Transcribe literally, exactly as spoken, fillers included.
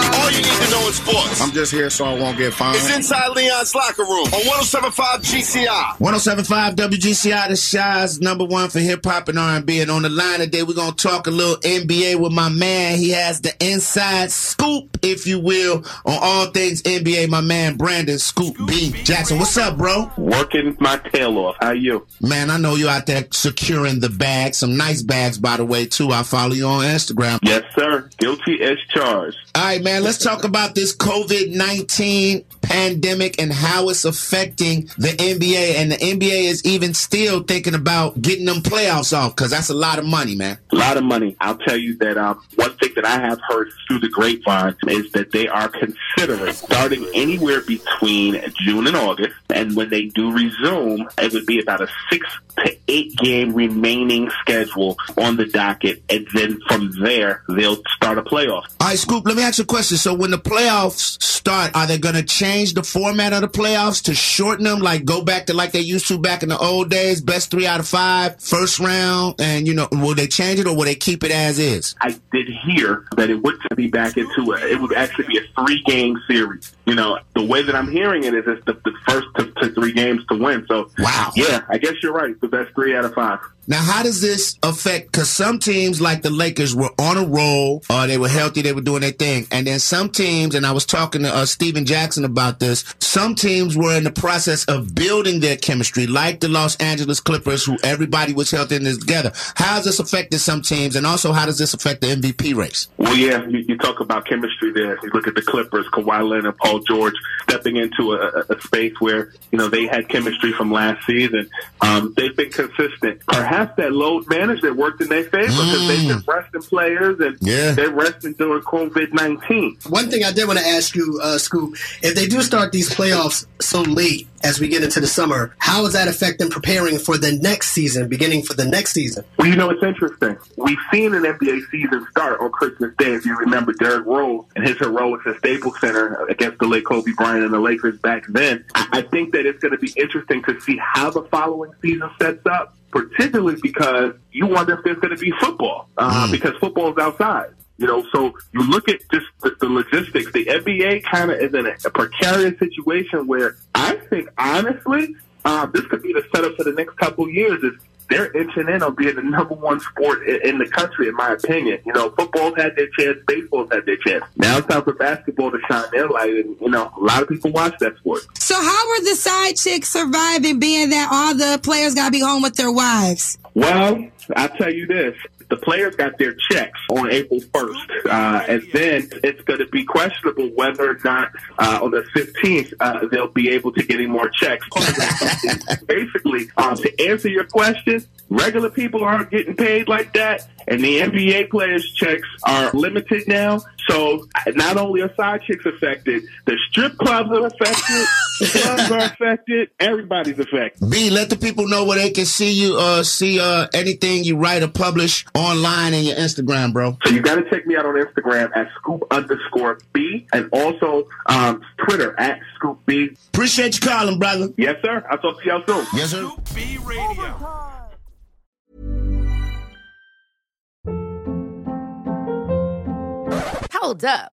All you need to know is sports. I'm just here so I won't get fined. It's Inside Leon's Locker Room on one oh seven point five G C I. one oh seven point five W G C I, the Shy's number one for hip-hop and R and B. And on the line today, we're going to talk a little N B A with my man. He has the inside scoop, if you will, on all things N B A. My man, Brandon Scoop B. Jackson, what's up, bro? Working my tail off. How are you? Man, I know you're out there securing the bag. Some nice bags, by the way, too. I follow you on Instagram. Yes, sir. Guilty as charged. All right, man. Let's talk about this COVID nineteen pandemic and how it's affecting the N B A. And the N B A is even still thinking about getting them playoffs off because that's a lot of money, man. A lot of money. I'll tell you that um, one thing that I have heard through the grapevine is that they are considering starting anywhere between June and August. And when they do resume, it would be about a six to eight game remaining schedule on the docket. And then from there, they'll start a playoff. All right, Scoop, let me ask you a question. So when the playoffs start, are they going to change the format of the playoffs to shorten them, like go back to like they used to back in the old days, best three out of five, first round, and, you know, will they change it or will they keep it as is? I did hear that it would be back into a, it would actually be a three-game series. You know, the way that I'm hearing it is it's the, the first to, to three games to win. So, wow. Yeah, I guess you're right. The best three out of five. Now, how does this affect, because some teams like the Lakers were on a roll, uh, they were healthy, they were doing their thing. And then some teams, and I was talking to uh, Steven Jackson about this, some teams were in the process of building their chemistry, like the Los Angeles Clippers, who everybody was healthy and is together. How has this affected some teams, and also how does this affect the M V P race? Well, yeah, you, you talk about chemistry there. You look at the Clippers, Kawhi Leonard, Paul George, stepping into a, a space where, you know, they had chemistry from last season. Um, they've been consistent. Perhaps that load management worked in their favor because mm. they've been resting players and yeah. they're resting during COVID nineteen. One thing I did want to ask you, uh, Scoop, if they do start these playoffs so late as we get into the summer, how does that affect them preparing for the next season, beginning for the next season? Well, you know, it's interesting. We've seen an N B A season start on Christmas Day. If you remember Derek Rose and his heroics at Staples Center against the late Kobe Bryant and the Lakers back then, I think that it's going to be interesting to see how the following season sets up, particularly because you wonder if there's going to be football, uh, mm. because football is outside. You know, so you look at just the, the logistics. The N B A kind of is in a, a precarious situation where I think, honestly, uh, this could be the setup for the next couple of years is they're inching in on being the number one sport in, in the country, in my opinion. You know, football's had their chance, baseball's had their chance. Now it's time for basketball to shine their light, and, you know, a lot of people watch that sport. So how are the side chicks surviving, being that all the players got to be home with their wives? Well, I'll tell you this. The players got their checks on April first, uh, and then it's going to be questionable whether or not uh, on the fifteenth uh, they'll be able to get any more checks. Basically, um, to answer your question, regular people aren't getting paid like that, and the N B A players' checks are limited now. So not only are side chicks affected, the strip clubs are affected, the clubs are affected, everybody's affected. B, let the people know where they can see you, uh, see uh, anything you write or publish online and your Instagram, bro? So you got to check me out on Instagram at Scoop underscore B, and also um, Twitter at Scoop B. Appreciate you calling, brother. Yes, sir. I'll talk to y'all soon. Yes, sir. Scoop B Radio. Hold up.